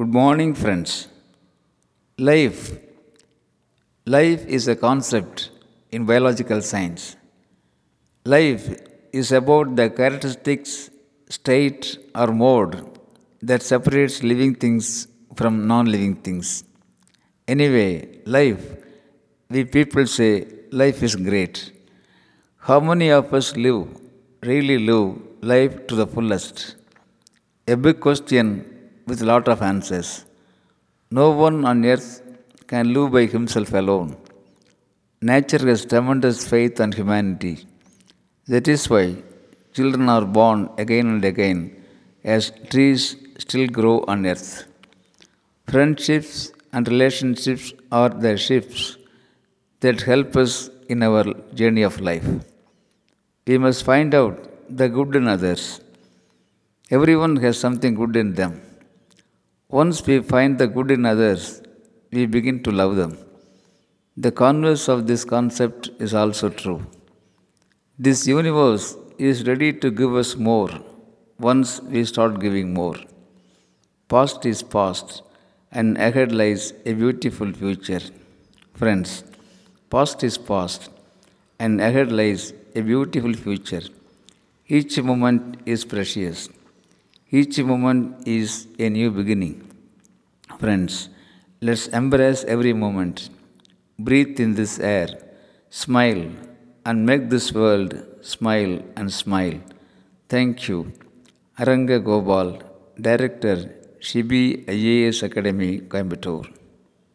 Good morning, friends. Life is a concept in biological science. Life is about the characteristics, state or mode that separates living things from non-living things. Anyway, life, we people say, life is great. How many of us really live life to the fullest? A big question with a lot of answers. No one on earth can live by himself alone. Nature has tremendous faith on humanity. That is why children are born again and again, as trees still grow on earth. Friendships and relationships are the ships that help us in our journey of life. We must find out the good in others. Everyone has something good in them. Once we find the good in others, we begin to love them. The converse of this concept is also true. This universe is ready to give us more once we start giving more. Past is past, and ahead lies a beautiful future. Friends, past is past, and ahead lies a beautiful future. Each moment is precious. Each moment is a new beginning. Friends, let's embrace every moment. Breathe in this air, smile, and make this world smile and smile. Thank you. Aranga Gobal, Director, Shibi IAS Academy, Coimbatore.